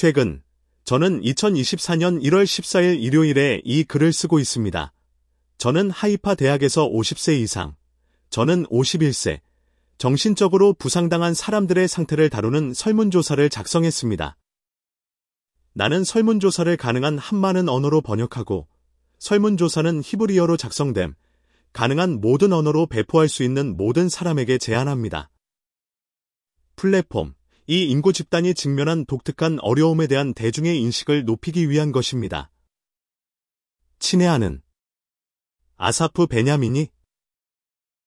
최근 저는 2024년 1월 14일 일요일에 이 글을 쓰고 있습니다. 저는 하이파 대학에서 50세 이상, 저는 51세, 정신적으로 부상당한 사람들의 상태를 다루는 설문조사를 작성했습니다. 나는 설문조사를 가능한 한 많은 언어로 번역하고, 설문조사는 히브리어로 작성됨, 가능한 모든 언어로 배포할 수 있는 모든 사람에게 제안합니다. 플랫폼, 이 인구 집단이 직면한 독특한 어려움에 대한 대중의 인식을 높이기 위한 것입니다. 친애하는 아사프 베냐민이